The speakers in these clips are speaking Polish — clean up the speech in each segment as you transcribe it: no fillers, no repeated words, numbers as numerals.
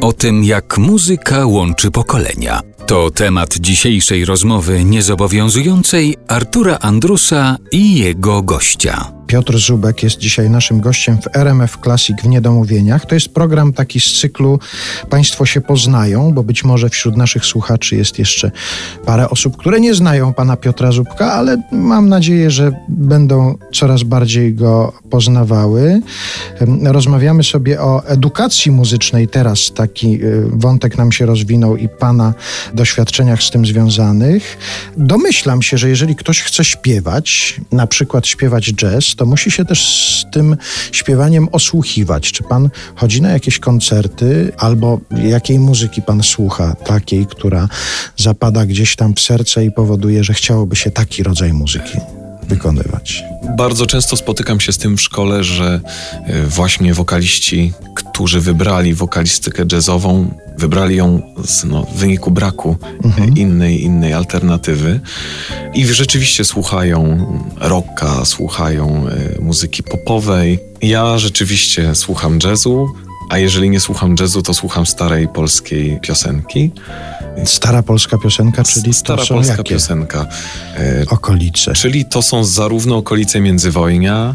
O tym, jak muzyka łączy pokolenia. To temat dzisiejszej rozmowy niezobowiązującej Artura Andrusa i jego gościa. Piotr Zubek jest dzisiaj naszym gościem w RMF Classic w Niedomówieniach. To jest program taki z cyklu Państwo się poznają, bo być może wśród naszych słuchaczy jest jeszcze parę osób, które nie znają pana Piotra Zubka, ale mam nadzieję, że będą coraz bardziej go poznawały. Rozmawiamy sobie o edukacji muzycznej. Teraz taki wątek nam się rozwinął i pana doświadczeniach z tym związanych. Domyślam się, że jeżeli ktoś chce śpiewać, na przykład śpiewać jazz, to musi się też z tym śpiewaniem osłuchiwać. Czy pan chodzi na jakieś koncerty, albo jakiej muzyki pan słucha? Takiej, która zapada gdzieś tam w serce i powoduje, że chciałoby się taki rodzaj muzyki wykonywać. Bardzo często spotykam się z tym w szkole, że właśnie wokaliści, którzy wybrali wokalistykę jazzową, wybrali ją w wyniku braku innej alternatywy i rzeczywiście słuchają rocka, słuchają muzyki popowej. Ja rzeczywiście słucham jazzu, a jeżeli nie słucham jazzu, to słucham starej polskiej piosenki. Stara polska piosenka, czyli stara polska jakie? Piosenka. Okolice. Czyli to są zarówno okolice Międzywojnia,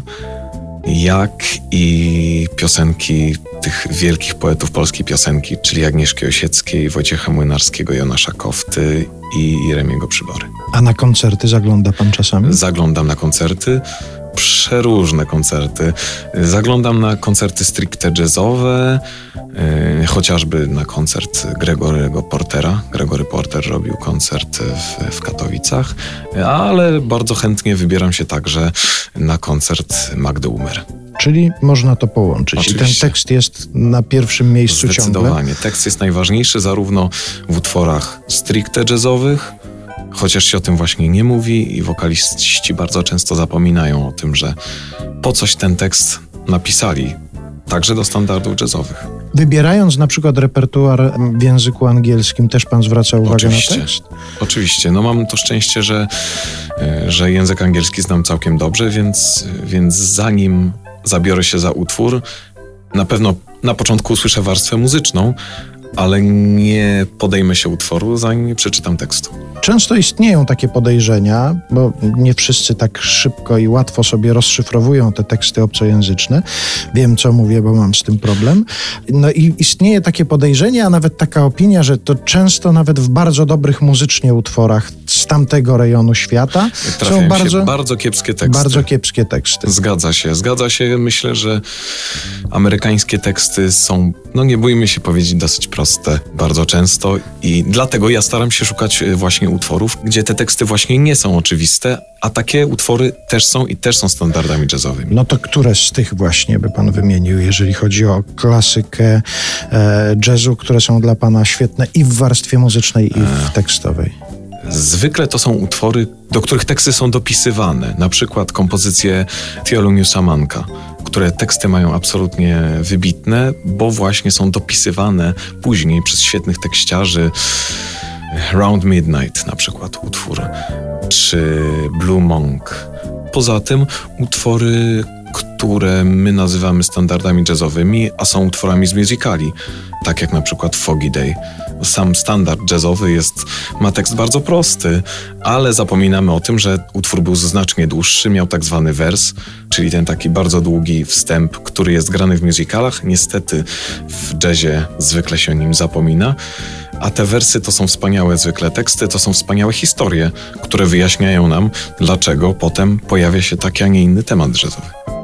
jak i piosenki tych wielkich poetów polskiej piosenki, czyli Agnieszki Osieckiej, Wojciecha Młynarskiego, Jonasza Kofty i Jeremiego Przybory. A na koncerty zagląda pan czasami? Zaglądam na koncerty. Przeróżne koncerty. Zaglądam na koncerty stricte jazzowe, chociażby na koncert Gregory'ego Portera. Gregory Porter robił koncert w Katowicach, ale bardzo chętnie wybieram się także na koncert Magdy Umer. Czyli można to połączyć. Oczywiście. I ten tekst jest na pierwszym miejscu ciągle. Zdecydowanie. Tekst jest najważniejszy zarówno w utworach stricte jazzowych, chociaż się o tym właśnie nie mówi i wokaliści bardzo często zapominają o tym, że po coś ten tekst napisali, także do standardów jazzowych. Wybierając na przykład repertuar w języku angielskim, też pan zwraca uwagę na tekst? Oczywiście. No mam to szczęście, że język angielski znam całkiem dobrze, więc zanim zabiorę się za utwór, na pewno na początku usłyszę warstwę muzyczną, ale nie podejmę się utworu, zanim nie przeczytam tekstu. Często istnieją takie podejrzenia, bo nie wszyscy tak szybko i łatwo sobie rozszyfrowują te teksty obcojęzyczne. Wiem, co mówię, bo mam z tym problem. No i istnieje takie podejrzenie, a nawet taka opinia, że to często nawet w bardzo dobrych muzycznie utworach z tamtego rejonu świata są bardzo kiepskie teksty. Bardzo kiepskie teksty. Zgadza się. Myślę, że amerykańskie teksty są, no nie bójmy się powiedzieć, dosyć proste bardzo często i dlatego ja staram się szukać właśnie utworów, gdzie te teksty właśnie nie są oczywiste, a takie utwory też są standardami jazzowymi. No to które z tych właśnie by pan wymienił, jeżeli chodzi o klasykę jazzu, które są dla pana świetne i w warstwie muzycznej i w tekstowej? Zwykle to są utwory, do których teksty są dopisywane, na przykład kompozycje Theloniousa Monka, które teksty mają absolutnie wybitne, bo właśnie są dopisywane później przez świetnych tekściarzy. Round Midnight na przykład utwór, czy Blue Monk. Poza tym utwory, które my nazywamy standardami jazzowymi, a są utworami z musicali, tak jak na przykład Foggy Day. Sam standard jazzowy ma tekst bardzo prosty, ale zapominamy o tym, że utwór był znacznie dłuższy, miał tak zwany wers, czyli ten taki bardzo długi wstęp, który jest grany w musicalach. Niestety w jazzie zwykle się o nim zapomina, a te wersy to są wspaniałe zwykle teksty, to są wspaniałe historie, które wyjaśniają nam, dlaczego potem pojawia się taki, a nie inny temat jazzowy.